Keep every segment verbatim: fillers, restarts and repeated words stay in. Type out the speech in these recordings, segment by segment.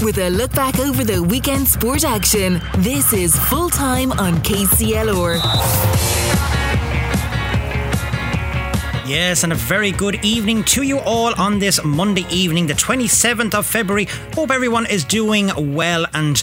With a look back over the weekend sport action, this is Full Time on K C L R. Yes, and a very good evening to you all on this Monday evening, the twenty-seventh of February. Hope everyone is doing well, and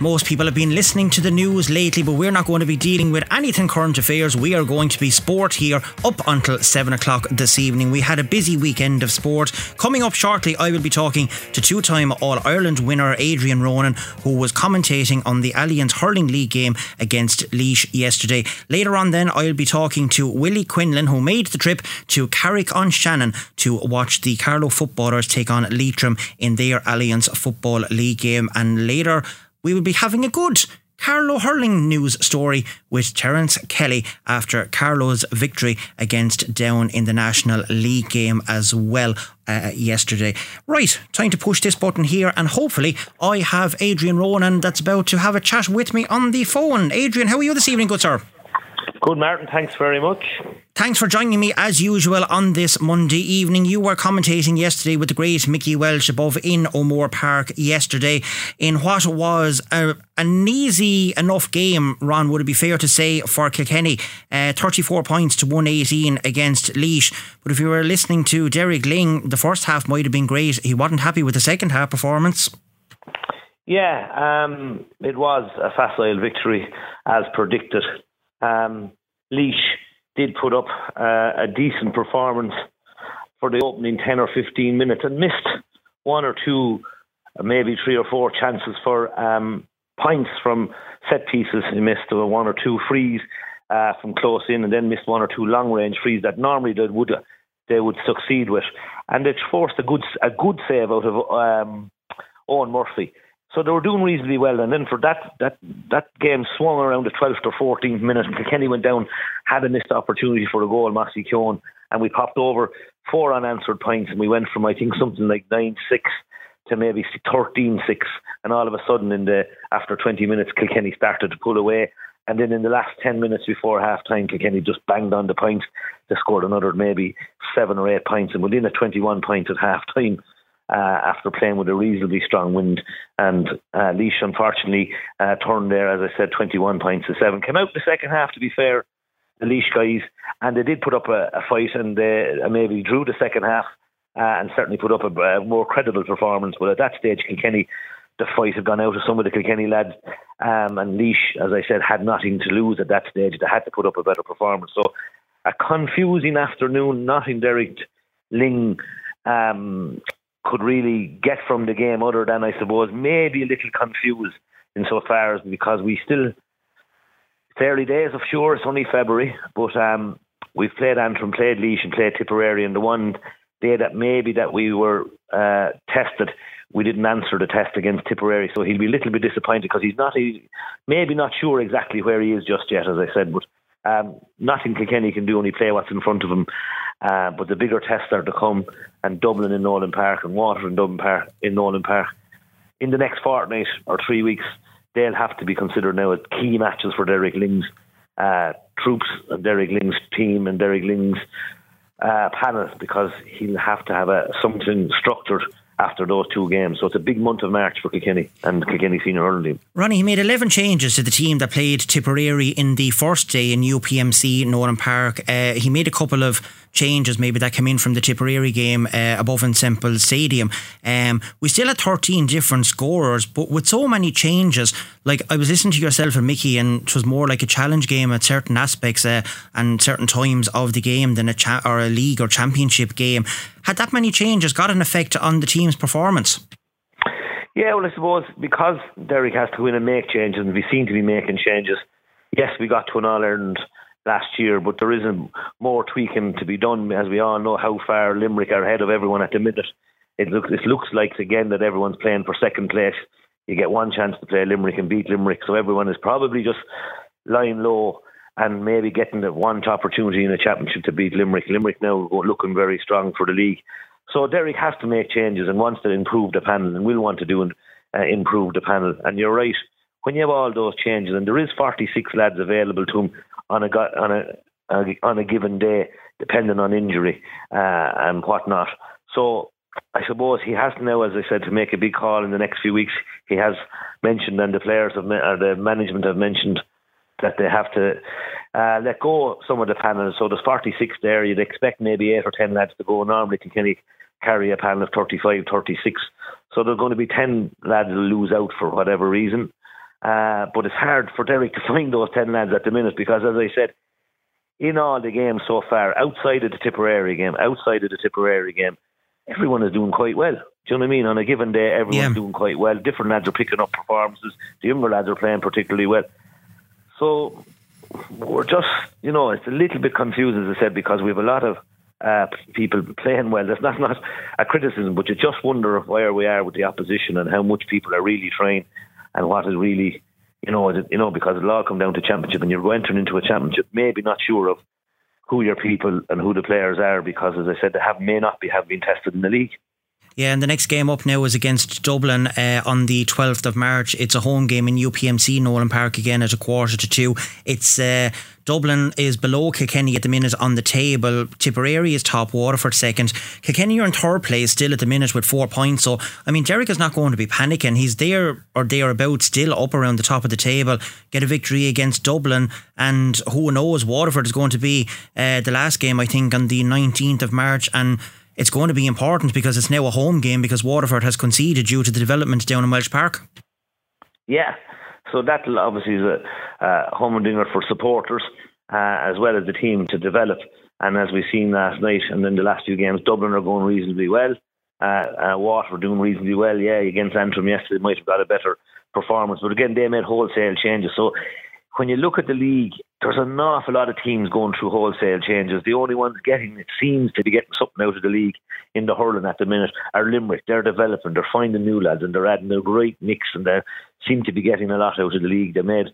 most people have been listening to the news lately, but we're not going to be dealing with anything current affairs. We are going to be sport here up until seven o'clock this evening. We had a busy weekend of sport. Coming up shortly, I will be talking to two-time All-Ireland winner Adrian Ronan, who was commentating on the Alliance Hurling League game against Laois yesterday. Later on then, I'll be talking to Willie Quinlan, who made the trip to Carrick-on-Shannon to watch the Carlow footballers take on Leitrim in their Alliance Football League game. And later, we will be having a good Carlow hurling news story with Terence Kelly after Carlow's victory against Down in the National League game as well uh, yesterday. Right, time to push this button here, and hopefully I have Adrian Ronan that's about to have a chat with me on the phone. Adrian, how are you this evening, good sir? Good, Martin, thanks very much. Thanks for joining me as usual on this Monday evening. You were commentating yesterday with the great Mickey Welsh above in O'More Park yesterday in what was a, an easy enough game, Ron, would it be fair to say, for Kilkenny, uh, thirty-four points to one eighteen against Laois. But if you were listening to Derek Lyng, the first half might have been great. He wasn't happy with the second half performance. Yeah, um, it was a facile victory as predicted. Um, Laois did put up uh, a decent performance for the opening ten or fifteen minutes and missed one or two, maybe three or four chances for um, points from set pieces. He missed one or two frees uh, from close in, and then missed one or two long range frees that normally they would they would succeed with, and it forced a good a good save out of um, Owen Murphy. So they were doing reasonably well, and then for that that that game swung around the twelfth or fourteenth minute, and Kilkenny went down, had a missed opportunity for a goal, Mossy Kone, and we popped over four unanswered points, and we went from I think something like nine six to maybe thirteen six, and all of a sudden in the after twenty minutes Kilkenny started to pull away, and then in the last ten minutes before half time Kilkenny just banged on the points. They scored another maybe seven or eight points, and within a twenty-one points at half time. Uh, after playing with a reasonably strong wind, and uh, Laois unfortunately uh, turned there, as I said, twenty-one points to seven. Came out the second half, to be fair, the Laois guys, and they did put up a, a fight, and they maybe drew the second half uh, and certainly put up a, a more credible performance. But at that stage Kilkenny, the fight had gone out of some of the Kilkenny lads, um, and Laois, as I said, had nothing to lose at that stage. They had to put up a better performance. So a confusing afternoon. Nothing Derek Lyng um could really get from the game, other than, I suppose, maybe a little confused insofar as, because we still, it's early days of sure, it's only February, but um, we've played Antrim, played Laois and played Tipperary, and the one day that maybe that we were uh, tested, we didn't answer the test against Tipperary, so he'll be a little bit disappointed because he's not, he's maybe not sure exactly where he is just yet, as I said, but Um, nothing Kilkenny can do, only play what's in front of him. Uh, but the bigger tests are to come, and Dublin in Nolan Park and Waterford in Dublin Park in Nolan Park in the next fortnight or three weeks. They'll have to be considered now as key matches for Derek Lyng's uh, troops and Derek Lyng's team and Derek Lyng's uh, panel, because he'll have to have a, something structured after those two games. So it's a big month of March for Kilkenny and Kilkenny senior hurling team. Ronnie, he made eleven changes to the team that played Tipperary in the first day in U P M C Nolan Park. Uh, he made a couple of changes maybe that came in from the Tipperary game uh, above in Saint Paul's Stadium. Um, we still had thirteen different scorers, but with so many changes, like I was listening to yourself and Mickey, and it was more like a challenge game at certain aspects uh, and certain times of the game than a cha- or a league or championship game. Had that many changes got an effect on the team's performance? Yeah, well, I suppose because Derek has to win and make changes, and we seem to be making changes. Yes, we got to an All-Ireland last year, but there isn't more tweaking to be done, as we all know how far Limerick are ahead of everyone at the minute. It looks, it looks like, again, that everyone's playing for second place. You get one chance to play Limerick and beat Limerick, so everyone is probably just lying low and maybe getting the one opportunity in the championship to beat Limerick. Limerick now looking very strong for the league. So Derek has to make changes and wants to improve the panel, and will want to do and uh, improve the panel. And you're right, when you have all those changes, and there is forty-six lads available to him on a on a on a given day, depending on injury uh, and whatnot. So I suppose he has now, as I said, to make a big call in the next few weeks. He has mentioned, and the players have, or the management have mentioned, that they have to uh, let go of some of the panels. So there's forty-six there. You'd expect maybe eight or ten lads to go. Normally Kilkenny carry a panel of thirty-five, thirty-six. So there's going to be ten lads who lose out for whatever reason. Uh, but it's hard for Derek to find those ten lads at the minute because, as I said, in all the games so far, outside of the Tipperary game, outside of the Tipperary game, everyone is doing quite well. Do you know what I mean? On a given day, everyone's yeah. doing quite well. Different lads are picking up performances. The younger lads are playing particularly well. So we're just, you know, it's a little bit confused, as I said, because we have a lot of uh, people playing well. That's not, not a criticism, but you just wonder where we are with the opposition and how much people are really trying and what is really, you know, is it, you know, because it'll all come down to championship, and you're entering into a championship maybe not sure of who your people and who the players are because, as I said, they have may not be have been tested in the league. Yeah, and the next game up now is against Dublin uh, on the twelfth of March. It's a home game in U P M C Nolan Park again at a quarter to two. It's uh, Dublin is below Kilkenny at the minute on the table. Tipperary is top, Waterford second. Kilkenny are in third place still at the minute with four points. So, I mean, Derek is not going to be panicking. He's there or thereabouts still up around the top of the table. Get a victory against Dublin, and who knows, Waterford is going to be uh, the last game, I think, on the nineteenth of March, and it's going to be important because it's now a home game because Waterford has conceded due to the development down in Welsh Park. Yeah, so that obviously is a uh, humdinger for supporters uh, as well as the team to develop. And as we've seen last night and in the last few games, Dublin are going reasonably well. Uh, uh, Waterford doing reasonably well. Yeah, against Antrim yesterday might have got a better performance. But again, they made wholesale changes. So when you look at the league, there's an awful lot of teams going through wholesale changes. The only ones getting, it seems to be getting something out of the league in the hurling at the minute, are Limerick. They're developing, they're finding new lads, and they're adding a great mix, and they seem to be getting a lot out of the league. They made,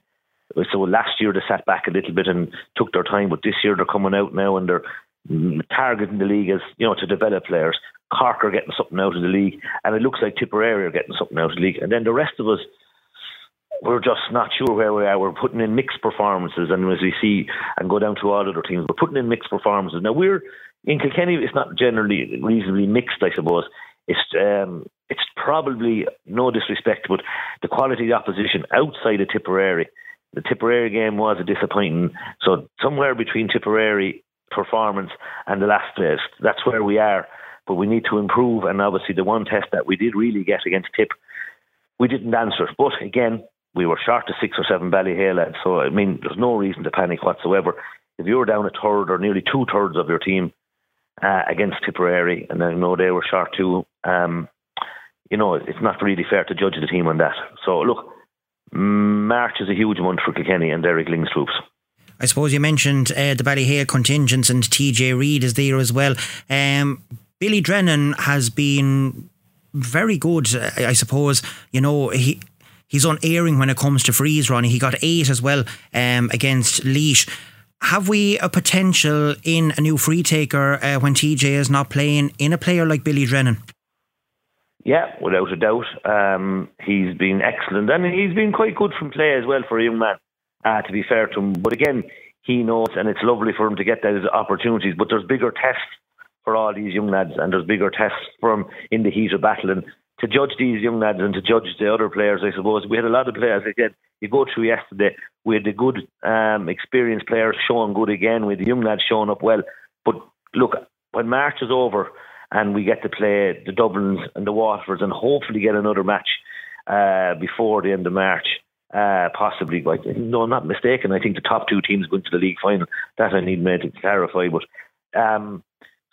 so last year they sat back a little bit and took their time, but this year they're coming out now and they're targeting the league as, you know, to develop players. Cork are getting something out of the league, and it looks like Tipperary are getting something out of the league. And then the rest of us, we're just not sure where we are. We're putting in mixed performances, and as we see and go down to all other teams, we're putting in mixed performances. Now, we're in Kilkenny, it's not generally reasonably mixed, I suppose. It's um, it's probably, no disrespect, but the quality of the opposition outside of Tipperary. The Tipperary game was a disappointing. So somewhere between Tipperary performance and the last place, that's where we are. But we need to improve, and obviously the one test that we did really get against Tip, we didn't answer. But again, we were short to six or seven Ballyhale lads, so I mean, there's no reason to panic whatsoever. If you're down a third or nearly two thirds of your team uh, against Tipperary, and I know they were short too, um, you know, it's not really fair to judge the team on that. So look, March is a huge month for Kilkenny and Derek Lyng's troops. I suppose you mentioned uh, the Ballyhale contingents, and T J Reid is there as well. Um, Billy Drennan has been very good, I suppose. You know, he. He's unerring when it comes to frees, Ronnie. He got eight as well um, against Laois. Have we a potential in a new free taker uh, when T J is not playing in a player like Billy Drennan? Yeah, without a doubt. Um, he's been excellent, and he's been quite good from play as well for a young man, uh, to be fair to him. But again, he knows, and it's lovely for him to get those opportunities, but there's bigger tests for all these young lads, and there's bigger tests for him in the heat of battle, and to judge these young lads and to judge the other players, I suppose. We had a lot of players, again, you go through yesterday, we had the good um, experienced players showing good again, with the young lads showing up well. But look, when March is over and we get to play the Dublins and the Waterfords and hopefully get another match uh, before the end of March, uh, possibly, like, no, I'm not mistaken, I think the top two teams go into the league final. That I need to clarify, but um,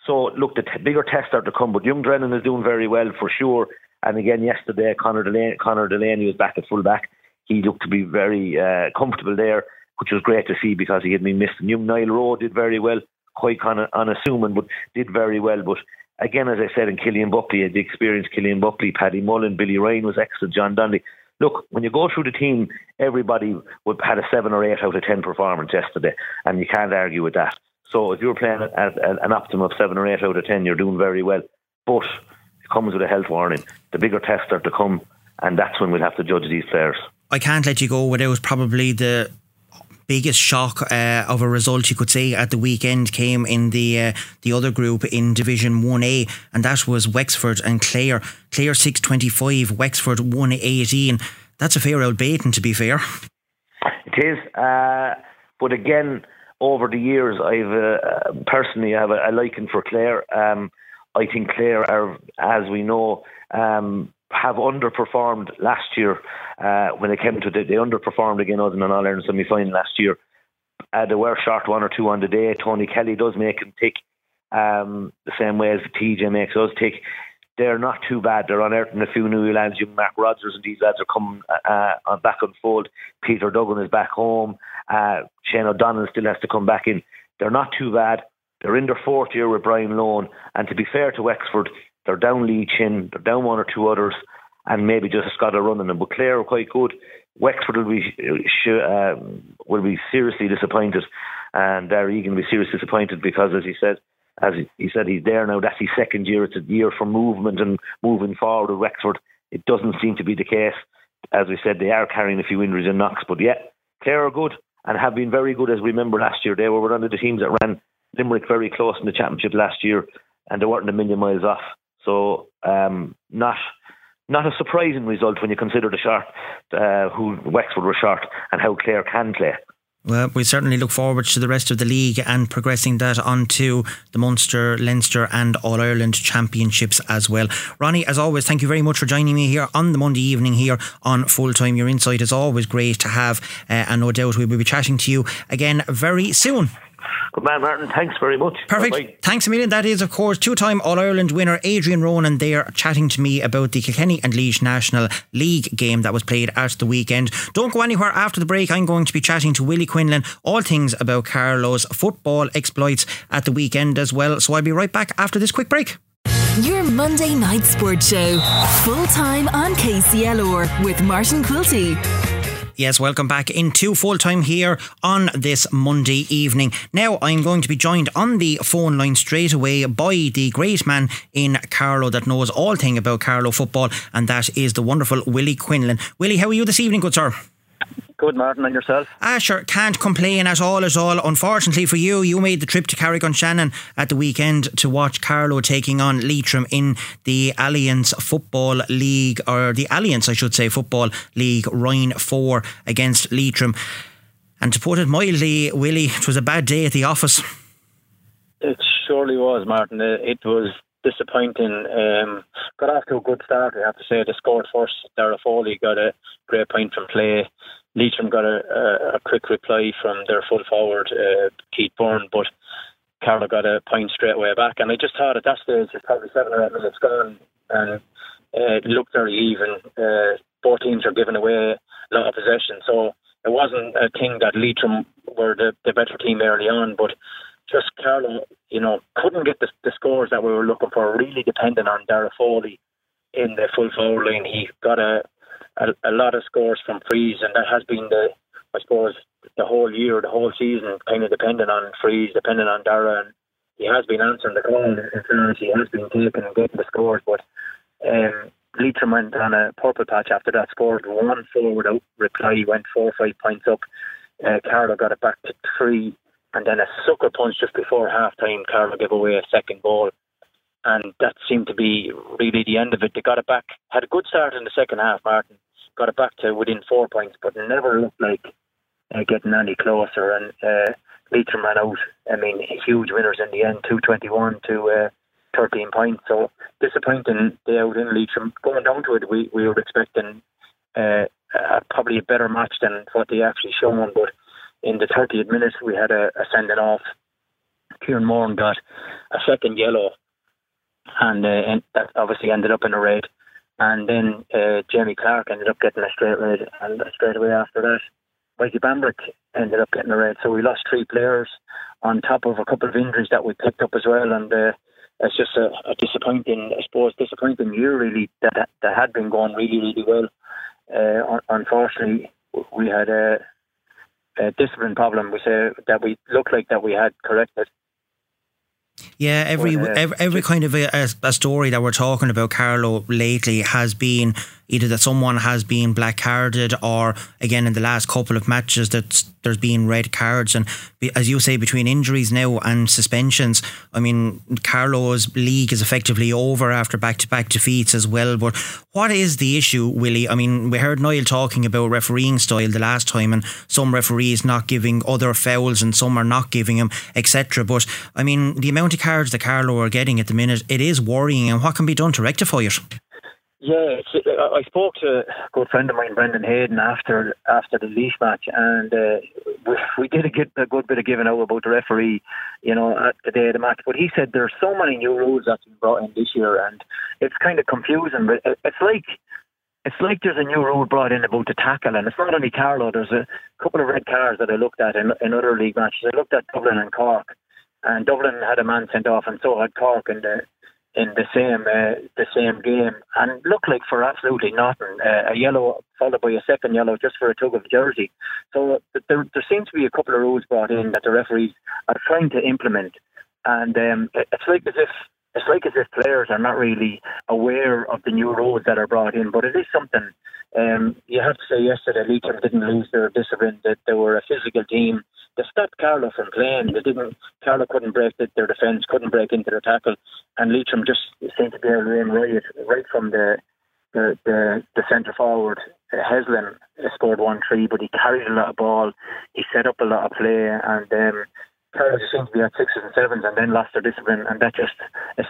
so look, the t- bigger tests are to come, but young Drennan is doing very well for sure. And again, yesterday, Conor Delaney, Conor Delaney was back at full-back. He looked to be very uh, comfortable there, which was great to see because he had been missed. And young Niall Rowe did very well, quite kind of unassuming, but did very well. But again, as I said, in Killian Buckley, the experienced Killian Buckley, Paddy Mullen, Billy Ryan was excellent, John Dundee. Look, when you go through the team, everybody would had a seven or eight out of ten performance yesterday, and you can't argue with that. So if you're playing at an optimum of seven or eight out of ten, you're doing very well. But comes with a health warning. The bigger tests are to come, and that's when we'll have to judge these players. I can't let you go without probably the biggest shock uh, of a result you could say at the weekend came in the uh, the other group in Division one A, and that was Wexford and Clare. Clare six twenty-five, Wexford one eighteen. That's a fair old baiting, to be fair. It is, uh, but again, over the years, I've uh, personally I have a, a liking for Clare. Um, I think Clare are, as we know, um, have underperformed last year uh, when it came to the, they underperformed again other than an All-Ireland semi-final last year. Uh, they were short one or two on the day. Tony Kelly does make them tick um, the same way as T J makes us tick. They're not too bad. They're unearthing a few new lads. Jim Mark Rogers and these lads are coming uh, on back on fold. Peter Duggan is back home. Uh, Shane O'Donnell still has to come back in. They're not too bad. They're in their fourth year with Brian Lohan, and to be fair to Wexford, they're down Lee Chin, they're down one or two others, and maybe just got a run in them. But Clare are quite good. Wexford will be uh, will be seriously disappointed, and Darragh Egan will be seriously disappointed because, as he said, as he, he said, he's there now. That's his second year. It's a year for movement and moving forward with Wexford. It doesn't seem to be the case. As we said, they are carrying a few injuries and knocks, but yeah, Clare are good and have been very good. As we remember last year, they were one of the teams that ran Limerick very close in the championship last year, and they weren't a million miles off. So um, not not a surprising result when you consider the short uh, who Wexford were short and how Clare can play. Well, we certainly look forward to the rest of the league and progressing that onto the Munster, Leinster and All-Ireland Championships as well. Ronnie, as always, thank you very much for joining me here on the Monday evening here on Full Time. Your insight is always great to have, uh, and no doubt we will be chatting to you again very soon. Good man, Martin, thanks very much. Perfect. Bye-bye. Thanks a million. That is, of course, two-time All-Ireland winner Adrian Ronan there chatting to me about the Kilkenny and Laois National League game that was played at the weekend. Don't go anywhere. After the break, I'm going to be chatting to Willie Quinlan, all things about Carlow's football exploits at the weekend as well. So I'll be right back after this quick break. Your Monday night sports show, Full Time on K C L R with Martin Quilty. Yes, welcome back into Full Time here on this Monday evening. Now I'm going to be joined on the phone line straight away by the great man in Carlow that knows all thing about Carlow football, and that is the wonderful Willie Quinlan. Willie, how are you this evening, good sir? Good, Martin, and yourself? Ah, sure, can't complain at all at all. Unfortunately for you, you made the trip to Carrick-on-Shannon at the weekend to watch Carlow taking on Leitrim in the Alliance Football League, or the Alliance, I should say, Football League, Rhine four against Leitrim. And to put it mildly, Willie, it was a bad day at the office. It surely was, Martin. It was disappointing. Um, got off to a good start, I have to say. They scored first. Dara Foley got a great point from play. Leitrim got a, a, a quick reply from their full forward, uh, Keith Bourne, but Carlow got a point straight away back. And I just thought at that stage, it's probably seven or eight minutes gone, and uh, it looked very even. Uh, both teams are giving away a lot of possession, so it wasn't a thing that Leitrim were the, the better team early on, but just Carlow, you know, couldn't get the, the scores that we were looking for, really depending on Dara Foley in the full forward line. He got a A, a lot of scores from frees, and that has been the, I suppose, the whole year, the whole season, kind of dependent on frees, dependent on Dara, and he has been answering the call, and he has been taking and getting the scores. But um, Leitrim went on a purple patch after that, scored one forward out reply, went four or five points up. Uh, Carlow got it back to three, and then a sucker punch just before half time. Carlow gave away a second goal, and that seemed to be really the end of it. They got it back, had a good start in the second half, Martin, got it back to within four points, but never looked like uh, getting any closer. And uh, Leitrim ran out, I mean, huge winners in the end, two twenty-one to uh, thirteen points. So disappointing day out in Leitrim. Going down to it, we, we were expecting uh, uh, probably a better match than what they actually shown, but in the thirtieth minute we had a, a sending off. Ciarán Moran got a second yellow, and, uh, and that obviously ended up in a red. And then uh, Jamie Clark ended up getting a straight red, and straight away after that, Mikey Bambrick ended up getting a red. So we lost three players on top of a couple of injuries that we picked up as well. And uh, it's just a, a disappointing, I suppose, disappointing year really that that had been going really, really well. Uh, unfortunately, we had a, a discipline problem. We say that we looked like that we had corrected. Yeah, every but, uh, every, every kind of a, a story that we're talking about, Carlo, lately has been either that someone has been black carded, or again in the last couple of matches that there's been red cards. And as you say, between injuries now and suspensions, I mean, Carlo's league is effectively over after back-to-back defeats as well. But what is the issue, Willie? I mean, we heard Niall talking about refereeing style the last time, and some referees not giving other fouls and some are not giving them, et cetera. But I mean, the amount of cards that Carlo are getting at the minute, it is worrying. And what can be done to rectify it? Yeah, I spoke to a good friend of mine, Brendan Hayden, after after the Leaf match, and uh, we, we did a good, a good bit of giving out about the referee, you know, at the day of the match. But he said there's so many new rules that's been brought in this year, and it's kind of confusing. But it's like it's like there's a new rule brought in about the tackle, and it's not only Carlo. There's a couple of red cards that I looked at in, in other league matches. I looked at Dublin and Cork, and Dublin had a man sent off, and so had Cork, and. Uh, in the same uh, the same game, and looked like for absolutely nothing, uh, a yellow followed by a second yellow just for a tug of the jersey. So there, there seems to be a couple of rules brought in that the referees are trying to implement, and um, it's like as if it's like as if players are not really aware of the new rules that are brought in. But it is something. Um, you have to say yesterday, Lee Chin didn't lose their discipline, that they were a physical team. They stopped Carlo from playing. They didn't. Carlo couldn't break the, their defence, couldn't break into their tackle, and Leitrim just seemed to be able to aim right, right from the the, the, the centre forward. Heslin scored one three, but he carried a lot of ball. He set up a lot of play, and um, Carlo just seemed to be at sixes and sevens, and then lost their discipline, and that just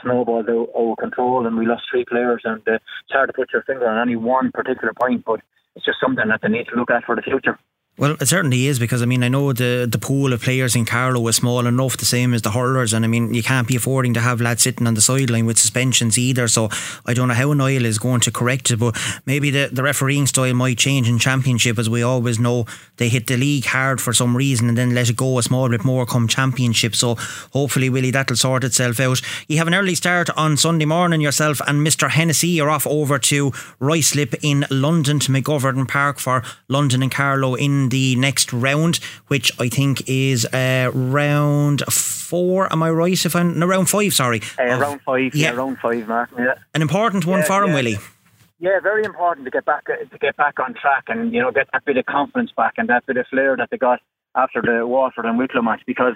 snowballed out of control, and we lost three players. And uh, it's hard to put your finger on any one particular point, but it's just something that they need to look at for the future. Well, it certainly is, because I mean, I know the, the pool of players in Carlo is small enough, the same as the hurlers, and I mean, you can't be affording to have lads sitting on the sideline with suspensions either. So I don't know how Niall is going to correct it, but maybe the, the refereeing style might change in Championship. As we always know, they hit the league hard for some reason and then let it go a small bit more come Championship. So hopefully, Willie, that'll sort itself out. You have an early start on Sunday morning yourself and Mister Hennessy. You're off over to Ruislip in London to McGovern Park for London and Carlo in the next round, which I think is uh, round four. Am I right? If I'm no, round five. Sorry, uh, of, round five. Yeah. yeah, round five, Mark. Yeah, an important one yeah, for him, yeah. Willie. Yeah, very important to get back to get back on track, and you know, get that bit of confidence back and that bit of flair that they got after the Waterford and Wicklow match. Because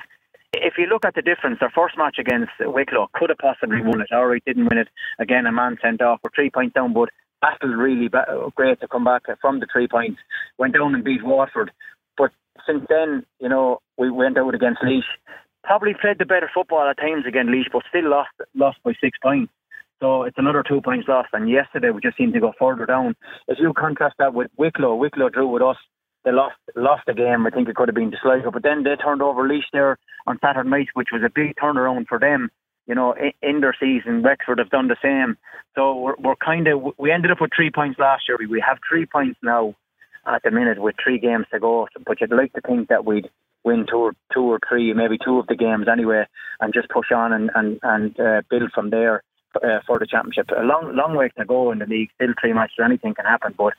if you look at the difference, their first match against Wicklow could have possibly won it. Alright, didn't win it. Again, a man sent off. We're three points down, but. Battled really ba- great to come back from the three points. Went down and beat Watford, but since then, you know, we went out against Leash. Probably played the better football at times against Leash, but still lost lost by six points. So it's another two points lost. And yesterday we just seemed to go further down. If you contrast that with Wicklow, Wicklow drew with us. They lost lost the game. I think it could have been decided, but then they turned over Leash there on Saturday night, which was a big turnaround for them. You know, in their season, Wexford have done the same. So we're, we're kind of, we ended up with three points last year. We have three points now at the minute with three games to go. But you'd like to think that we'd win two or, two or three, maybe two of the games anyway, and just push on and, and, and uh, build from there uh, for the Championship. A long, long way to go in the league. Still three matches, anything can happen. But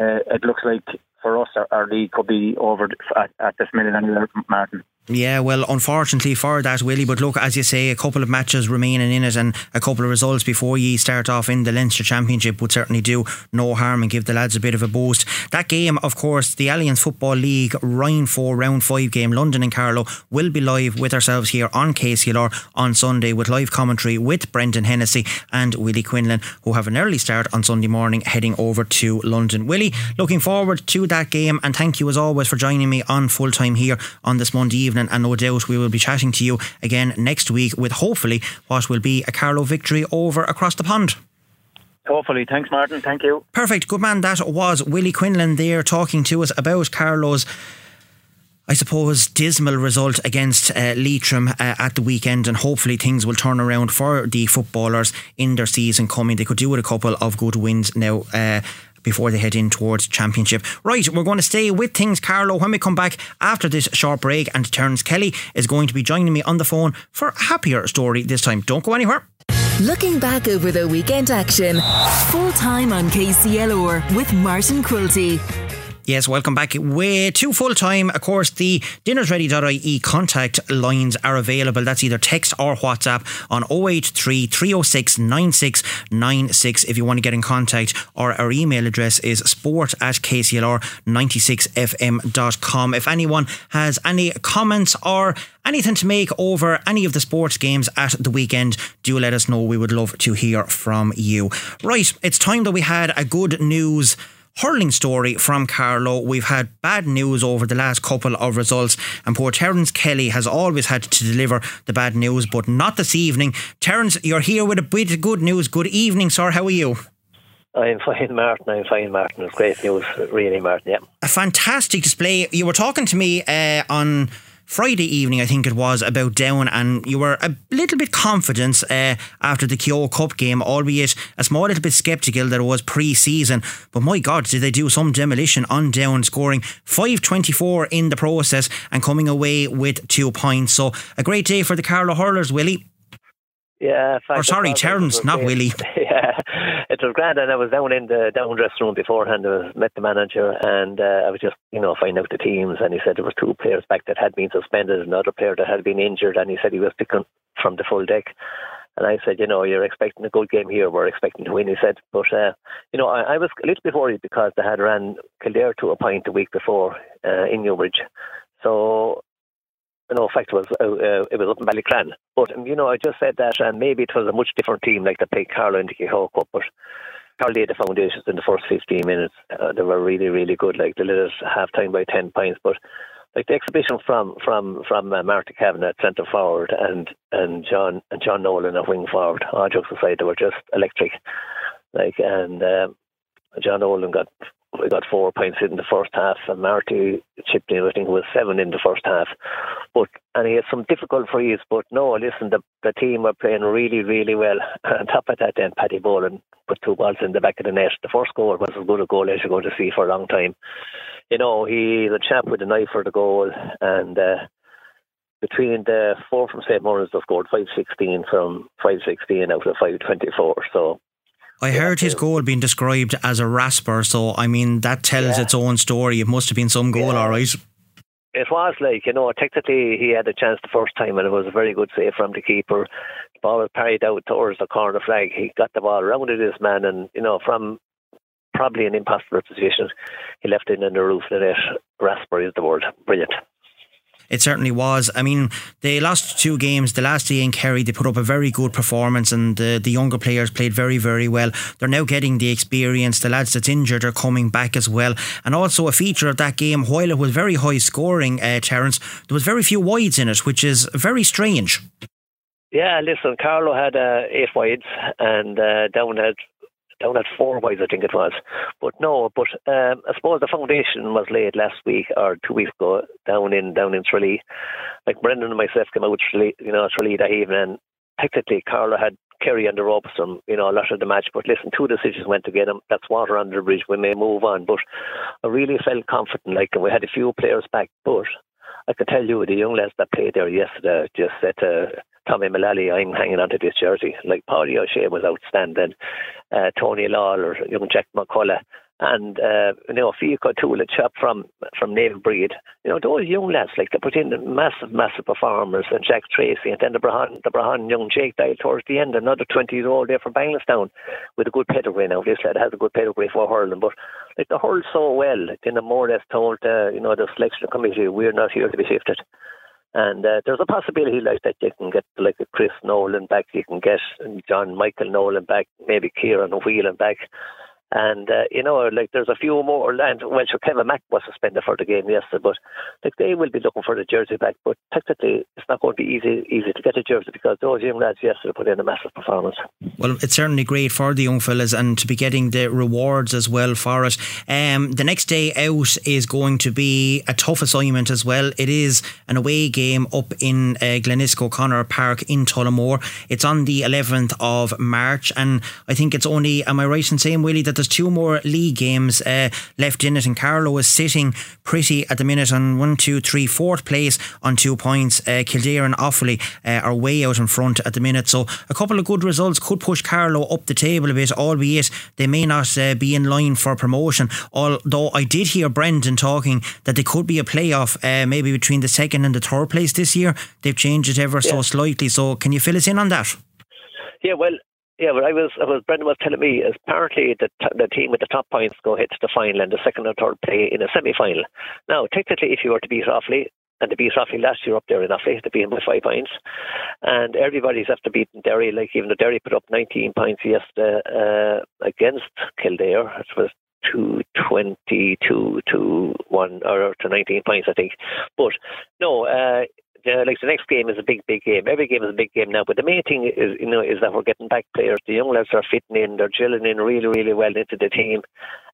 uh, it looks like for us, our, our league could be over at, at this minute anyway, Martin. Yeah, well, unfortunately for that, Willie, but look, as you say, a couple of matches remaining in it and a couple of results before you start off in the Leinster Championship would certainly do no harm and give the lads a bit of a boost. That game, of course, the Alliance Football League Rhine four Round five game, London and Carlo, will be live with ourselves here on K C L R on Sunday with live commentary with Brendan Hennessy and Willie Quinlan, who have an early start on Sunday morning heading over to London. Willie, looking forward to that game, and thank you as always for joining me on full time here on this Monday evening. And no doubt we will be chatting to you again next week with hopefully what will be a Carlo victory over across the pond. Hopefully. Thanks, Martin. Thank you. Perfect. Good man. That was Willie Quinlan there talking to us about Carlo's, I suppose, dismal result against uh, Leitrim uh, at the weekend, and hopefully things will turn around for the footballers in their season coming. They could do with a couple of good wins now uh, before they head in towards Championship. Right, we're going to stay with things Carlo when we come back after this short break, and Terence Kelly is going to be joining me on the phone for a happier story this time. Don't go anywhere. Looking back over the weekend action, full time on K C L R with Martin Quilty. Yes, welcome back. Way to full time. Of course, the dinners ready dot I E contact lines are available. That's either text or WhatsApp on oh eight three, three oh six, nine six nine six if you want to get in contact, or our email address is sport at K C L R ninety-six F M dot com. If anyone has any comments or anything to make over any of the sports games at the weekend, do let us know. We would love to hear from you. Right, it's time that we had a good news hurling story from Carlow. We've had bad news over the last couple of results, and poor Terence Kelly has always had to deliver the bad news, but not this evening. Terence, you're here with a bit of good news. Good evening, sir. How are you? I'm fine, Martin. I'm fine, Martin. It's great news, really, Martin. Yeah. A fantastic display. You were talking to me uh, on Friday evening, I think it was, about Down, and you were a little bit confident uh, after the Keogh Cup game, albeit a small little bit sceptical that it was pre-season. But my God, did they do some demolition on Down, scoring five twenty-four in the process and coming away with two points. So a great day for the Carlow hurlers, Willie. Yeah, fact, or sorry, Terence, not Willie. Yeah, it was grand, and I was down in the down dressing room beforehand. I met the manager, and uh, I was just, you know, finding out the teams, and he said there were two players back that had been suspended, another player that had been injured, and he said he was picking from the full deck. And I said, you know, you're expecting a good game here. We're expecting to win, he said. But, uh, you know, I, I was a little bit worried because they had ran Kildare to a point the week before uh, in Newbridge. So, you know, in fact, it was, uh, uh, it was up in Ballyclan. But, um, you know, I just said that, and maybe it was a much different team like they played Carlow in the Keogh Cup, but Carlow laid the foundations in the first fifteen minutes. Uh, they were really, really good. Like, they led us half-time by ten points. But, like, the exhibition from from, from uh, Marty Kavanagh, centre forward, and, and John and John Nolan at wing forward, all jokes aside, they were just electric. Like, and um, John Nolan got we got four points in the first half, and Marty chipped in, I think it was seven in the first half. But and he had some difficult frees, but no, listen, the, the team were playing really, really well. On top of that, then Paddy Boland put two balls in the back of the net. The first goal was as good a goal as you're going to see for a long time. You know, he's a chap with a knife for the goal, and uh, between the four from Saint Maurice, they scored five sixteen from five sixteen out of five twenty-four. So I heard his goal being described as a rasper, so I mean that tells yeah. its own story. It must have been some goal, yeah. all right. It was, like, you know, technically he had a chance the first time, and it was a very good save from the keeper. The ball was parried out towards the corner flag. He got the ball, rounded his man, and, you know, from probably an impossible position, he left it in the roof of the net. Rasper is the word. Brilliant. It certainly was. I mean, they lost two games. The last day in Kerry, they put up a very good performance, and the, the younger players played very, very well. They're now getting the experience. The lads that's injured are coming back as well. And also a feature of that game, while it was very high scoring, uh, Terence, there was very few wides in it, which is very strange. Yeah, listen, Carlow had uh, eight wides, and uh, Down had down at four wides, I think it was. But no, but um, I suppose the foundation was laid last week or two weeks ago down in down in Tralee. Like, Brendan and myself came out Tralee, you know, Tralee that evening, and technically Carlow had Kerry on the ropes from, you know, a lot of the match. But listen, two decisions went to get them. That's water under the bridge. We may move on. But I really felt confident, like, and we had a few players back. But I can tell you, the young lads that played there yesterday just said to Tommy Mullally, I'm hanging on to this jersey. Like, Paddy O'Shea was outstanding. Uh, Tony Lawler, or young Jack McCullough, and uh, you know, Fiacco Toole, a chap from from Naval Breed. You know, those young lads, like, they put in massive, massive performers, and Jack Tracy, and then the Brahan, the Brahan young Jake Dyle towards the end, another twenty-year-old there from Banglastown with a good pedigree. Now, this lad has a good pedigree for hurling, but like, they hurled so well, like, then they more or less told uh, you know, the selection committee, we're not here to be shifted. And uh, there's a possibility, like, that you can get, like, a Chris Nolan back, you can get John Michael Nolan back, maybe Ciarán Whelan back. And, uh, you know, like, there's a few more. And, well, sure, Kevin Mack was suspended for the game yesterday, but, like, they will be looking for the jersey back. But technically, it's not going to be easy easy to get a jersey, because those young lads yesterday put in a massive performance. Well, it's certainly great for the young fellas, and to be getting the rewards as well for it. Um, the next day out is going to be a tough assignment as well. It is an away game up in uh, Glenisco O'Connor Park in Tullamore. It's on the eleventh of March, and I think it's only, am I right in saying, Willie, that there's two more league games uh, left in it, and Carlow is sitting pretty at the minute on one, two, three, fourth place on two points. Uh, Kildare and Offaly uh, are way out in front at the minute, so a couple of good results could push Carlow up the table a bit, albeit they may not uh, be in line for promotion, although I did hear Brendan talking that there could be a playoff uh, maybe between the second and the third place this year. They've changed it ever yeah. so slightly, so can you fill us in on that? Yeah, well, yeah, well, I was, I was, Brendan was telling me is apparently the, t- the team with the top points go ahead to the final and the second or third play in a semi-final. Now, technically, if you were to beat Offaly, and they beat Offaly last year up there in Offaly, they beat him by five points. And everybody's after beating Derry, like even though Derry put up nineteen points yesterday uh, against Kildare, it was two twenty-two to one or to nineteen points, I think. But no, uh, Uh, like the next game is a big, big game. Every game is a big game now. But the main thing is, you know, is that we're getting back players. The young lads are fitting in. They're gelling in really, really well into the team.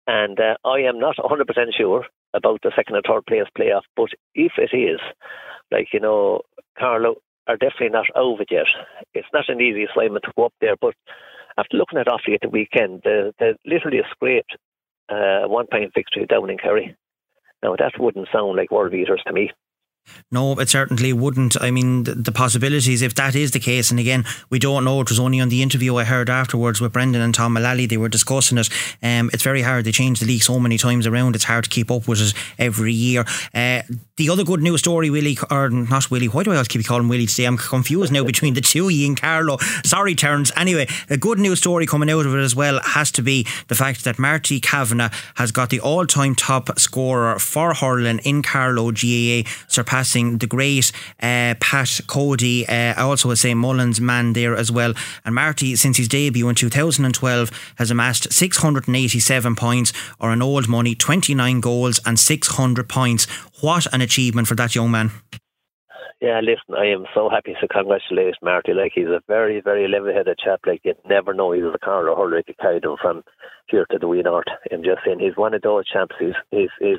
And uh, I am not one hundred percent sure about the second or third place playoff. But if it is, like, you know, Carlow are definitely not over it yet. It's not an easy assignment to go up there. But after looking at Offaly at the weekend, they, they literally scraped a uh, one-point victory down in Kerry. Now, that wouldn't sound like world beaters to me. No, it certainly wouldn't. I mean, the, the possibilities, if that is the case, and again, we don't know, it was only on the interview I heard afterwards with Brendan and Tom Mullally, they were discussing it. Um, it's very hard, they change the league so many times around, it's hard to keep up with it every year. Uh, the other good news story, Willie, or not Willie, why do I always keep calling Willie today? I'm confused now between the two, you and Carlow. Sorry, Terence. Anyway, a good news story coming out of it as well has to be the fact that Marty Kavanagh has got the all-time top scorer for hurling in Carlow G A A, surpassing passing the great uh, Pat Cody. uh, I also would say Mullen's man there as well, and Marty, since his debut in two thousand twelve, has amassed six hundred eighty-seven points, or an old money twenty-nine goals and six hundred points. What an achievement for that young man. Yeah, listen, I am so happy to congratulate Marty. Like, he's a very, very level-headed chap. Like, you never know, he was a Carlow hurler. He carried him from here to the wee north. I'm just saying, he's one of those chaps. He's, he's, he's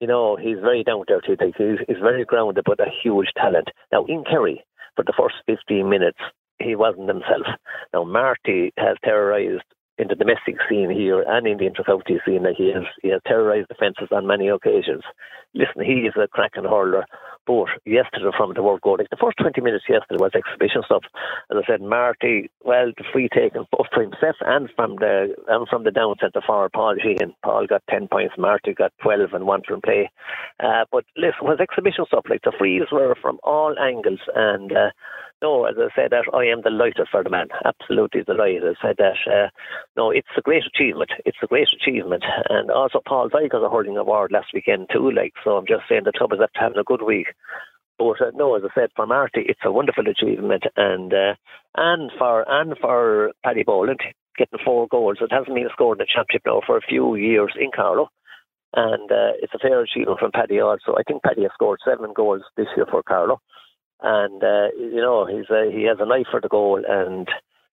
you know, he's very down there too. Like, he's, he's very grounded, but a huge talent. Now, in Kerry, for the first fifteen minutes, he wasn't himself. Now, Marty has terrorised in the domestic scene here and in the inter-county scene. Like, he has, he has terrorised the fences on many occasions. Listen, he is a cracking hurler. But yesterday, from the word go, like the first twenty minutes yesterday was exhibition stuff. As I said, Marty, well, the free taken both for himself and from the and from the down centre forward, Paul Sheehan. Paul got ten points, Marty got twelve and one from play. Uh, but listen, it was exhibition stuff. Like, the frees were from all angles, and uh, no, as I said, that I am delighted for the man. Absolutely delighted. I said that. Uh, no, it's a great achievement. It's a great achievement, and also Paul Vike got a hurling award last weekend too. Like, so I'm just saying the club is after having a good week. But uh, no, as I said, for Marty, it's a wonderful achievement, and uh, and for and for Paddy Boland getting four goals. It hasn't been scored in the championship now for a few years in Carlow, and uh, it's a fair achievement from Paddy also. I think Paddy has scored seven goals this year for Carlow, and uh, you know, he's uh, he has an eye for the goal. And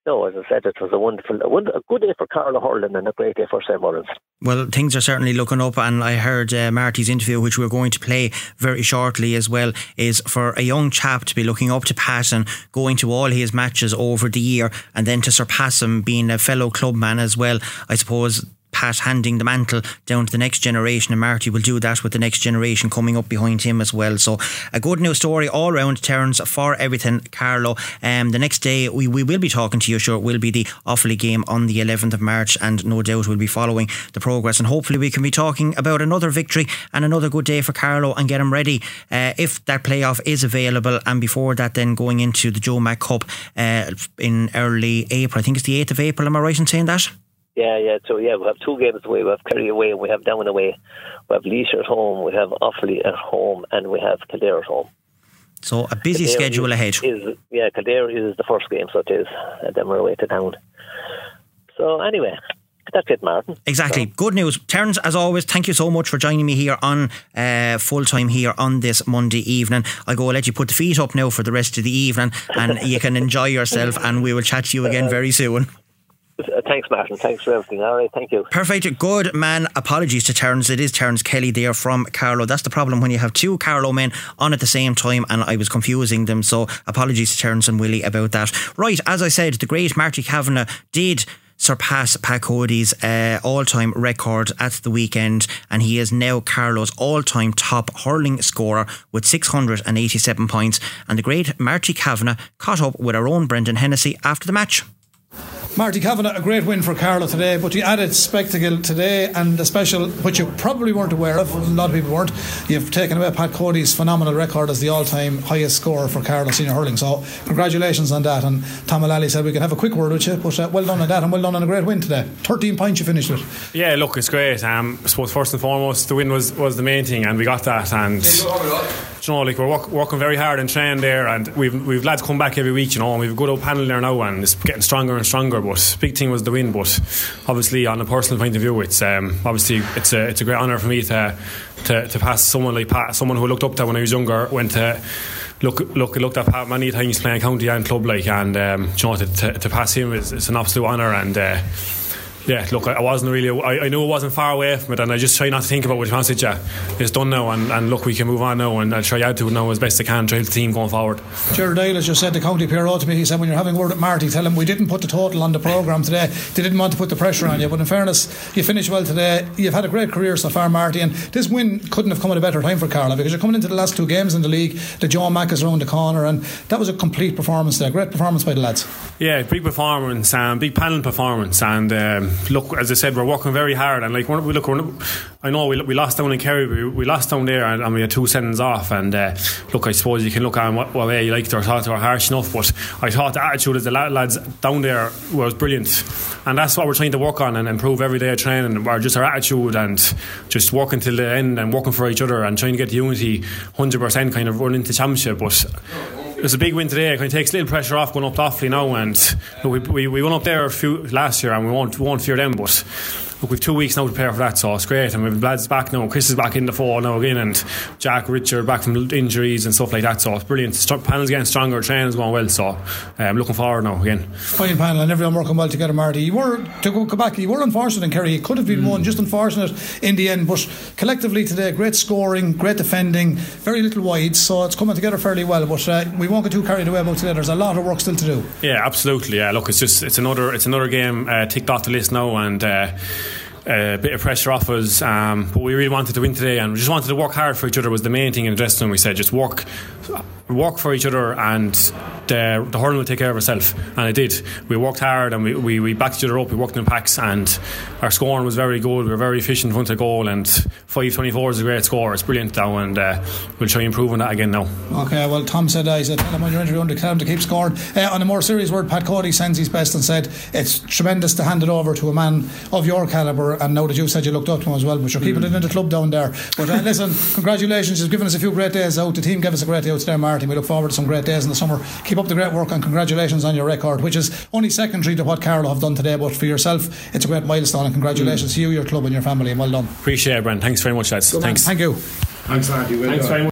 no, as I said, it was a wonderful, a good day for Carlow hurling and a great day for Saint Mullins. Well, things are certainly looking up, and I heard uh, Marty's interview, which we're going to play very shortly as well, is for a young chap to be looking up to Pat and going to all his matches over the year, and then to surpass him, being a fellow clubman as well. I suppose Pat handing the mantle down to the next generation, and Marty will do that with the next generation coming up behind him as well. So a good news story all round, Terence, for everything Carlow. Um, the next day we, we will be talking to you, sure, it will be the Offaly game on the eleventh of March, and no doubt we'll be following the progress, and hopefully we can be talking about another victory and another good day for Carlow and get them ready uh, if that playoff is available, and before that then going into the Joe Mack Cup uh, in early April. I think it's the eighth of April, am I right in saying that? Yeah, yeah. So, yeah, we have two games away. We have Kerry away, we have Down away, we have Leash at home, we have Offaly at home, and we have Kildare at home. So, a busy Kildare schedule is, ahead. Is, yeah, Kildare is the first game, so it is. And then we're away to Down. So, anyway, that's it, Martin. Exactly. So. Good news. Terence, as always, thank you so much for joining me here on uh, full time here on this Monday evening. I'll go let you put the feet up now for the rest of the evening, and you can enjoy yourself, and we will chat to you again very soon. Thanks, Martin. Thanks for everything. All right, thank you. Perfect. Good man. Apologies to Terence. It is Terence Kelly there from Carlow. That's the problem when you have two Carlow men on at the same time, and I was confusing them. So apologies to Terence and Willie about that. Right, as I said, the great Marty Kavanagh did surpass Pat Cody's uh, all-time record at the weekend, and he is now Carlo's all-time top hurling scorer with six hundred eighty-seven points. And the great Marty Kavanagh caught up with our own Brendan Hennessy after the match. Marty Kavanagh, a great win for Carlow today, but you added spectacle today and a special which you probably weren't aware of, a lot of people weren't. You've taken away Pat Cody's phenomenal record as the all-time highest scorer for Carlow senior hurling, so congratulations on that. And Tom O'Lally said we can have a quick word with you, but uh, well done on that, and well done on a great win today. thirteen points you finished with. Yeah, look, it's great. um, I suppose first and foremost the win was, was the main thing, and we got that. And you know, like, we're work, working very hard and training there, and we've, we've lads come back every week, you know, and we've a good old panel there now, and it's getting stronger and stronger. But big thing was the win, but obviously on a personal point of view, it's um, obviously it's a it's a great honour for me to to, to pass someone like Pat, someone who I looked up to when I was younger, went to look look looked at Pat many times playing county and club like, and um, you know, to, to, to pass him is it's an absolute honour. And uh, yeah, look, I wasn't really, I, I knew I wasn't far away from it, and I just try not to think about what message yeah, it's done now, and, and look, we can move on now, and I'll try out to it now as best I can, try to help the team going forward. Gerard Dale has just said to County P R O to me, he said when you're having a word at Marty, tell him we didn't put the total on the programme today, they didn't want to put the pressure on you, but in fairness, you finished well today, you've had a great career so far, Marty, and this win couldn't have come at a better time for Carlow, because you're coming into the last two games in the league, the Joe Mack is around the corner, and that was a complete performance there, great performance by the lads. Yeah, big performance, um, big panel performance, and um, look, as I said, we're working very hard, and like, we're, we look, we're, I know we, we lost down in Kerry, but we, we lost down there, and, and we had two settings off. And uh, look, I suppose you can look on what, what way you liked or thought they were harsh enough, but I thought the attitude of the lads down there was brilliant, and that's what we're trying to work on and improve every day of training, or just our attitude and just working till the end and working for each other and trying to get the unity one hundred percent, kind of run into championship. But it was a big win today. It kind of takes a little pressure off going up to Offaly now, and we, we we went up there a few last year, and we won't we won't fear them. But look, we've two weeks now to prepare for that, so it's great. And we've lads back now. Chris is back in the fall now again, and Jack Richard back from injuries and stuff like that. So it's brilliant. St- panel's getting stronger, training's going well. So I'm um, looking forward now again. Fine panel, and everyone working well together. Marty, you were to go back. You were unfortunate in Kerry. It could have been mm. one, just unfortunate in the end. But collectively today, great scoring, great defending, very little wides. So it's coming together fairly well. But uh, we. We won't get too carried away about today. There's a lot of work still to do. Yeah, absolutely. Yeah, look, it's just it's another it's another game uh, ticked off the list now, and uh, a bit of pressure off us. Um, but we really wanted to win today, and we just wanted to work hard for each other was the main thing in the dressing room. We said just work, work for each other, and the, the hurling will take care of itself. And it did. We worked hard, and we, we, we backed each other up. We worked in packs, and our scoring was very good. We were very efficient in front of goal, and five twenty-four is a great score. It's brilliant now, and uh, we'll try and improve on that again now. Okay, well, Tom said I said tell him when you're interviewing to tell him to keep scoring. Uh, on a more serious word, Pat Cody sends his best and said it's tremendous to hand it over to a man of your calibre, and now that you said you looked up to him as well, but you're keeping mm. it in the club down there. But uh, listen, congratulations, you've given us a few great days out. The team gave us a great day out today, Marty. We look forward to some great days in the summer. Keep up the great work, and congratulations on your record, which is only secondary to what Carlow have done today, but for yourself it's a great milestone, and congratulations mm. to you, your club and your family, and well done. Appreciate it, Brent. Thanks very much, lads. Good Thanks. Man. Thank you. Thanks, Andy. Well Thanks very much.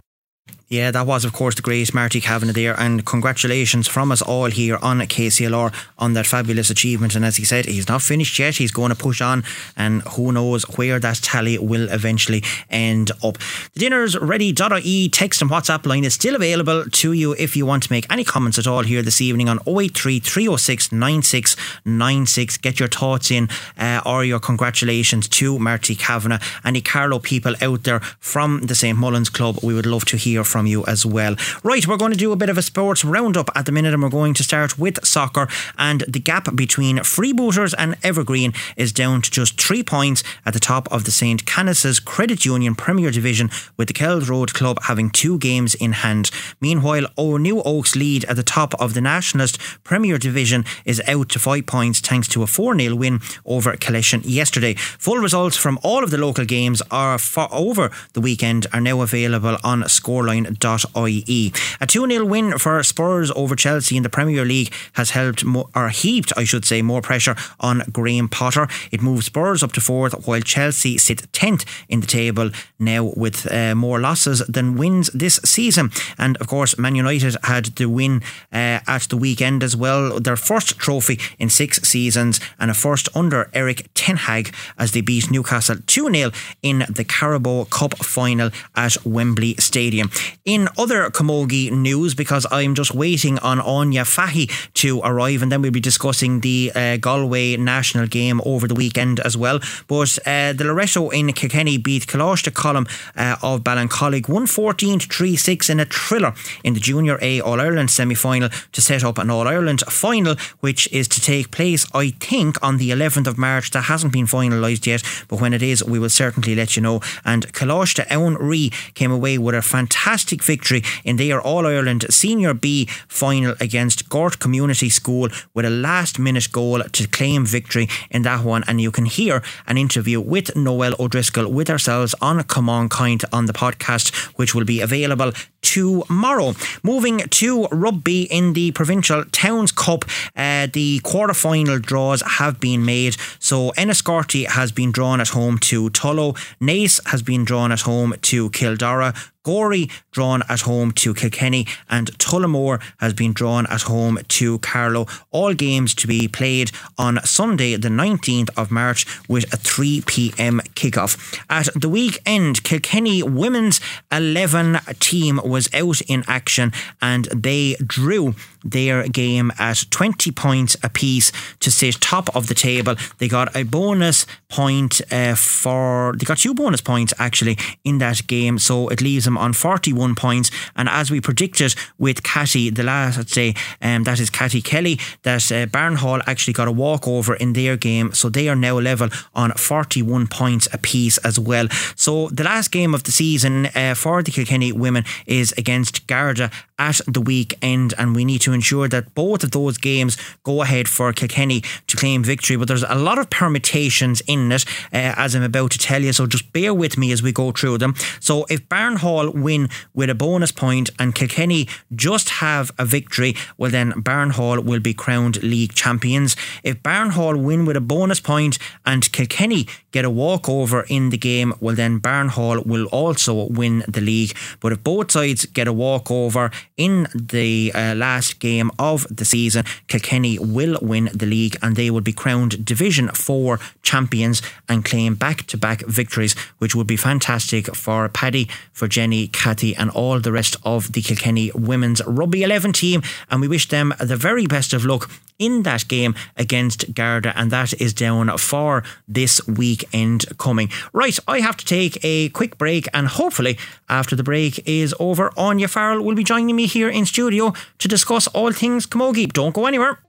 Yeah, that was of course the great Marty Kavanagh there, and congratulations from us all here on K C L R on that fabulous achievement. And as he said, he's not finished yet, he's going to push on, and who knows where that tally will eventually end up. The Dinners Ready.ie text and WhatsApp line is still available to you if you want to make any comments at all here this evening on oh eight three, three oh six, nine six nine six. Get your thoughts in, uh, or your congratulations to Marty Kavanagh. Any Carlow people out there from the Saint Mullins Club, we would love to hear from From you as well. Right, we're going to do a bit of a sports roundup at the minute, and we're going to start with soccer, and the gap between Freebooters and Evergreen is down to just three points at the top of the Saint Canice's Credit Union Premier Division, with the Kells Road Club having two games in hand. Meanwhile, New Oaks lead at the top of the Nationalist Premier Division is out to five points thanks to a four nil win over Killeshan yesterday. Full results from all of the local games are for over the weekend are now available on Scoreline .ie. A two nil win for Spurs over Chelsea in the Premier League has helped mo- or heaped I should say more pressure on Graham Potter. It moves Spurs up to fourth, while Chelsea sit tenth in the table now, with uh, more losses than wins this season. And of course Man United had the win uh, at the weekend as well, their first trophy in six seasons and a first under Eric Ten Hag, as they beat Newcastle two nil in the Carabao Cup final at Wembley Stadium. In other Camogie news, because I'm just waiting on Anya Fahy to arrive, and then we'll be discussing the uh, Galway national game over the weekend as well. But uh, the Loretto in Kilkenny beat Colum Column uh, of Ballincollig one fourteen to three six in a thriller in the Junior A All-Ireland semi-final to set up an All-Ireland final, which is to take place, I think, on the eleventh of March. That hasn't been finalised yet, but when it is, we will certainly let you know. And Column Eoin Rí came away with a fantastic victory in their All-Ireland Senior B final against Gort Community School with a last-minute goal to claim victory in that one. And you can hear an interview with Noel O'Driscoll with ourselves on Come On Kind on the podcast, which will be available tomorrow. Moving to rugby in the Provincial Towns Cup, uh, the quarter-final draws have been made. So Enniscorthy has been drawn at home to Tullow, Naas has been drawn at home to Kildara, Gorey drawn at home to Kilkenny, and Tullamore has been drawn at home to Carlow. All games to be played on Sunday the nineteenth of March with a three p.m. kickoff. At the weekend, Kilkenny women's eleven team was out in action and they drew their game at twenty points apiece to sit top of the table. They got a bonus point uh, for they got two bonus points actually in that game, so it leaves them on forty-one points. And as we predicted with Catty the last day, um, that is Catty Kelly, that uh, Barnhall actually got a walkover in their game, so they are now level on forty-one points apiece as well. So the last game of the season uh, for the Kilkenny women is against Garda at the weekend, and we need to ensure that both of those games go ahead for Kilkenny to claim victory. But there's a lot of permutations in it, uh, as I'm about to tell you, so just bear with me as we go through them. So if Barnhall win with a bonus point and Kilkenny just have a victory, well then Barnhall will be crowned league champions. If Barnhall win with a bonus point and Kilkenny get a walkover in the game, well then Barnhall will also win the league. But if both sides get a walkover in the uh, last game of the season, Kilkenny will win the league and they will be crowned Division four champions and claim back-to-back victories, which would be fantastic for Paddy, for Jenny, Cathy and all the rest of the Kilkenny women's rugby eleven team, and we wish them the very best of luck in that game against Garda, and that is down for this weekend coming. Right, I have to take a quick break, and hopefully after the break is over, Anya Farrell will be joining me here in studio to discuss all things Camogie. Don't go anywhere.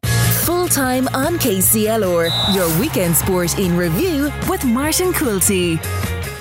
Full time on K C L R, your weekend sport in review with Martin Quilty.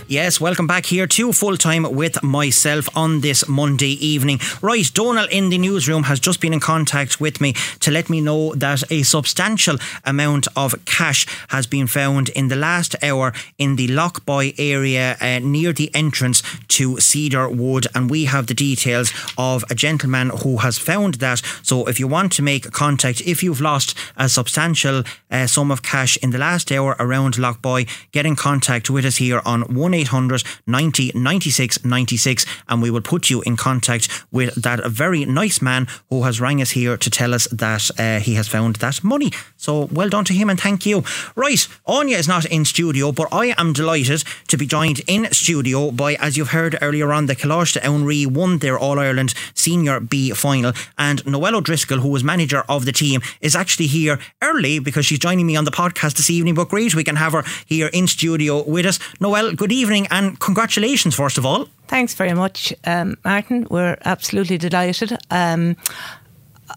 Yes, welcome back here to Full Time with myself on this Monday evening. Right, Donal in the newsroom has just been in contact with me to let me know that a substantial amount of cash has been found in the last hour in the Lochboy area uh, near the entrance to Cedar Wood, and we have the details of a gentleman who has found that. So if you want to make contact, if you've lost a substantial uh, sum of cash in the last hour around Lochboy, get in contact with us here on one eight hundred ninety ninety-six ninety-six, and we will put you in contact with that very nice man who has rang us here to tell us that uh, he has found that money. So well done to him and thank you. Right, Anya is not in studio, but I am delighted to be joined in studio by, as you've heard earlier on, the Column Eoin Rí won their All-Ireland Senior B final, and Noel O'Driscoll, who was manager of the team, is actually here early because she's joining me on the podcast this evening. But great, we can have her here in studio with us. Noel, good evening. Evening and congratulations first of all. Thanks very much, um, Martin. We're absolutely delighted. Um,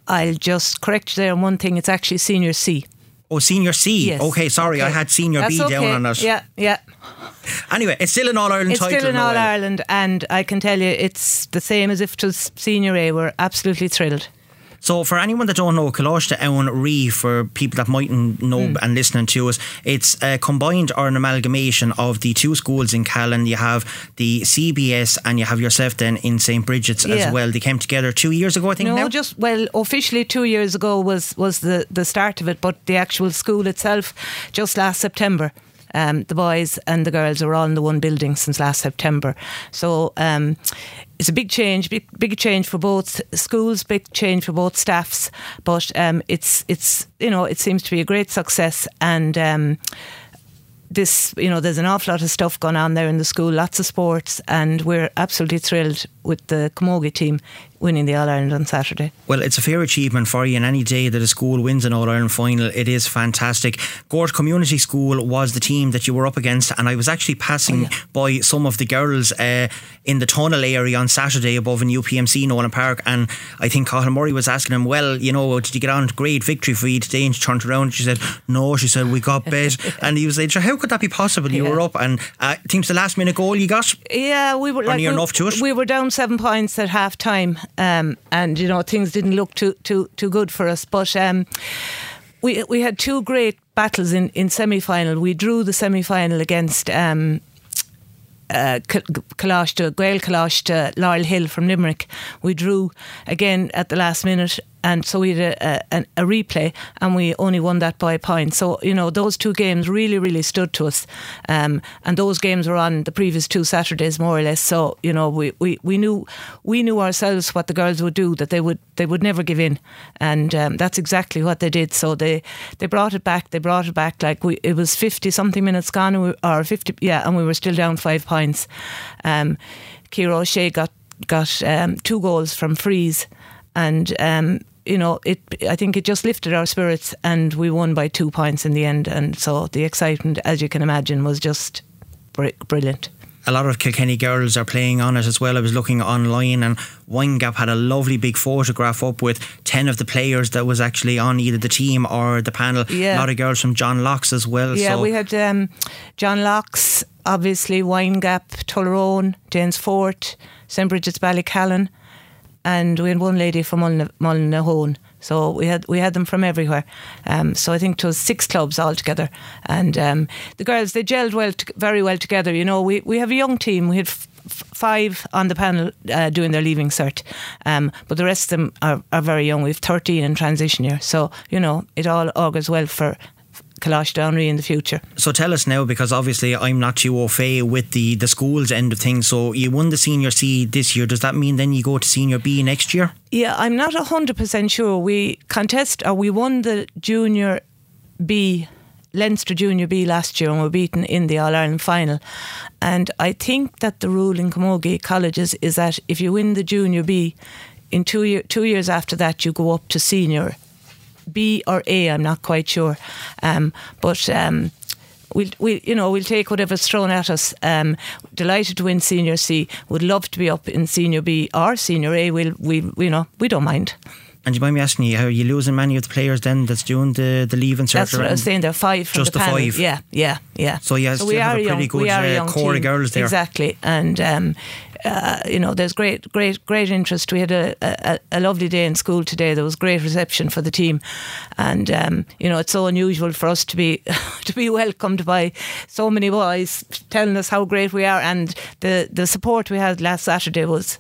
I'll just correct you there on one thing. It's actually Senior C. Oh, Senior C. Yes. Okay, sorry, okay. I had Senior That's B down okay. on it. Yeah, yeah. Anyway, it's still an All-Ireland it's title. It's still an All-Ireland, and I can tell you it's the same as if it was Senior A. We're absolutely thrilled. So for anyone that don't know, Column Eoin Rí, for people that mightn't know mm. and listening to us, it's a combined or an amalgamation of the two schools in Callan. You have the C B S and you have yourself then in Saint Bridget's yeah. as well. They came together two years ago, I think. No, now? just well, officially two years ago was was the, the start of it, but the actual school itself just last September. Um, the boys and the girls are all in the one building since last September. So um, it's a big change, big, big change for both schools, big change for both staffs. But um, it's it's you know it seems to be a great success, and um, this, you know, there's an awful lot of stuff going on there in the school, lots of sports, and we're absolutely thrilled with the Camogie team winning the All-Ireland on Saturday. Well, it's a fair achievement for you, and any day that a school wins an All-Ireland final, it is fantastic. Gort Community School was the team that you were up against, and I was actually passing oh, yeah. by some of the girls uh, in the tunnel area on Saturday above in U P M C Nolan Park, and I think Cathal Murray was asking him, well, you know, did you get on? Great victory for you today. And she turned around and she said, no, she said, we got bet. And he was like, how could that be possible? You yeah. were up, and uh, I think it's the last minute goal you got. Yeah, we were, like, near we, enough to it. We were down seven points at half time. Um, and you know, things didn't look too too too good for us, but um, we we had two great battles in, in semi-final. We drew the semi-final against um, uh, Colashta, Gael Colashta, Laurel Hill from Limerick. We drew again at the last minute, and so we had a, a, a replay, and we only won that by a point. So, you know, those two games really, really stood to us. Um, and those games were on the previous two Saturdays, more or less. So, you know, we, we, we knew we knew ourselves what the girls would do, that they would they would never give in. And um, that's exactly what they did. So they, they brought it back. They brought it back. Like, we, it was fifty-something minutes gone, and we, or fifty, yeah, and we were still down five points. Um, Ciarán O'Shea got, got um, two goals from frees. And, um, you know, it. I think it just lifted our spirits, and we won by two points in the end. And so the excitement, as you can imagine, was just br- brilliant. A lot of Kilkenny girls are playing on it as well. I was looking online, and Winegap had a lovely big photograph up with ten of the players that was actually on either the team or the panel. Yeah. A lot of girls from John Locke's as well. Yeah, so we had um, John Locke's, obviously, Winegap, Tullerone, James Fort, Saint Bridget's Ballycallan. And we had one lady from Mullinahoan, so we had we had them from everywhere. Um, so I think it was six clubs altogether. And um, the girls, they gelled well, to, very well together. You know, we, we have a young team. We had f- five on the panel uh, doing their leaving cert, um, but the rest of them are, are very young. We have thirteen in transition year. So, you know, it all augurs well for Colossus Downry in the future. So tell us now, because obviously I'm not too au fait with the, the school's end of things. So you won the Senior C this year. Does that mean then you go to Senior B next year? Yeah, I'm not one hundred percent sure. We contest, or we won the Junior B, Leinster Junior B last year, and were beaten in the All-Ireland final. And I think that the rule in Camogie colleges is that if you win the Junior B, in two, year, two years after that you go up to Senior B or A, I'm not quite sure, um, but um, we'll, we, you know, we'll take whatever's thrown at us. Um, delighted to win Senior C. Would love to be up in Senior B or Senior A. We'll, we, you know, we don't mind. And you mind me asking you, are you losing many of the players then that's doing the the leave and That's what I was saying. There are five from just the, the panel. Five. Yeah, yeah, yeah. So yeah, so we have are a pretty young, good we are a young core team. Of girls there. Exactly, and. Um, Uh, you know, there's great, great, great interest. We had a, a, a lovely day in school today. There was great reception for the team, and um, you know, it's so unusual for us to be to be welcomed by so many boys telling us how great we are, and the the support we had last Saturday was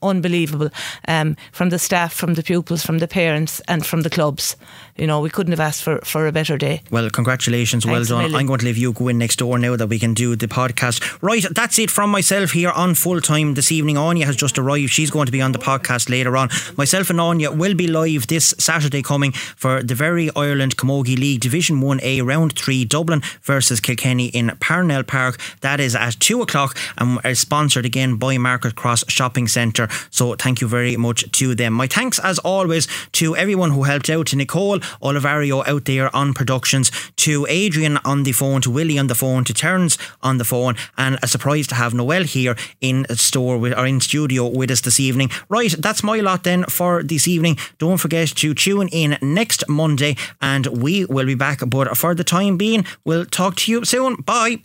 unbelievable, um, from the staff, from the pupils, from the parents, and from the clubs. You know, we couldn't have asked for, for a better day. Well, congratulations. Thanks, well done. Millie. I'm going to leave you go in next door now that we can do the podcast. Right, that's it from myself here on Full Time this evening. Anya has just arrived. She's going to be on the podcast later on. Myself and Anya will be live this Saturday coming for the Very Ireland Camogie League Division one A Round three, Dublin versus Kilkenny in Parnell Park. That is at two o'clock, and is sponsored again by Market Cross Shopping Centre. So thank you very much to them. My thanks as always to everyone who helped out, to Nicole Olivario out there on productions, to Adrian on the phone, to Willie on the phone, to Terence on the phone, and a surprise to have Noel here in store with, or in studio with us this evening. Right, that's my lot then for this evening. Don't forget to tune in next Monday, and we will be back, but for the time being we'll talk to you soon. Bye.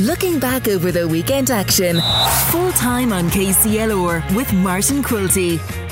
Looking back over the weekend action, Full Time on K C L R with Martin Quilty.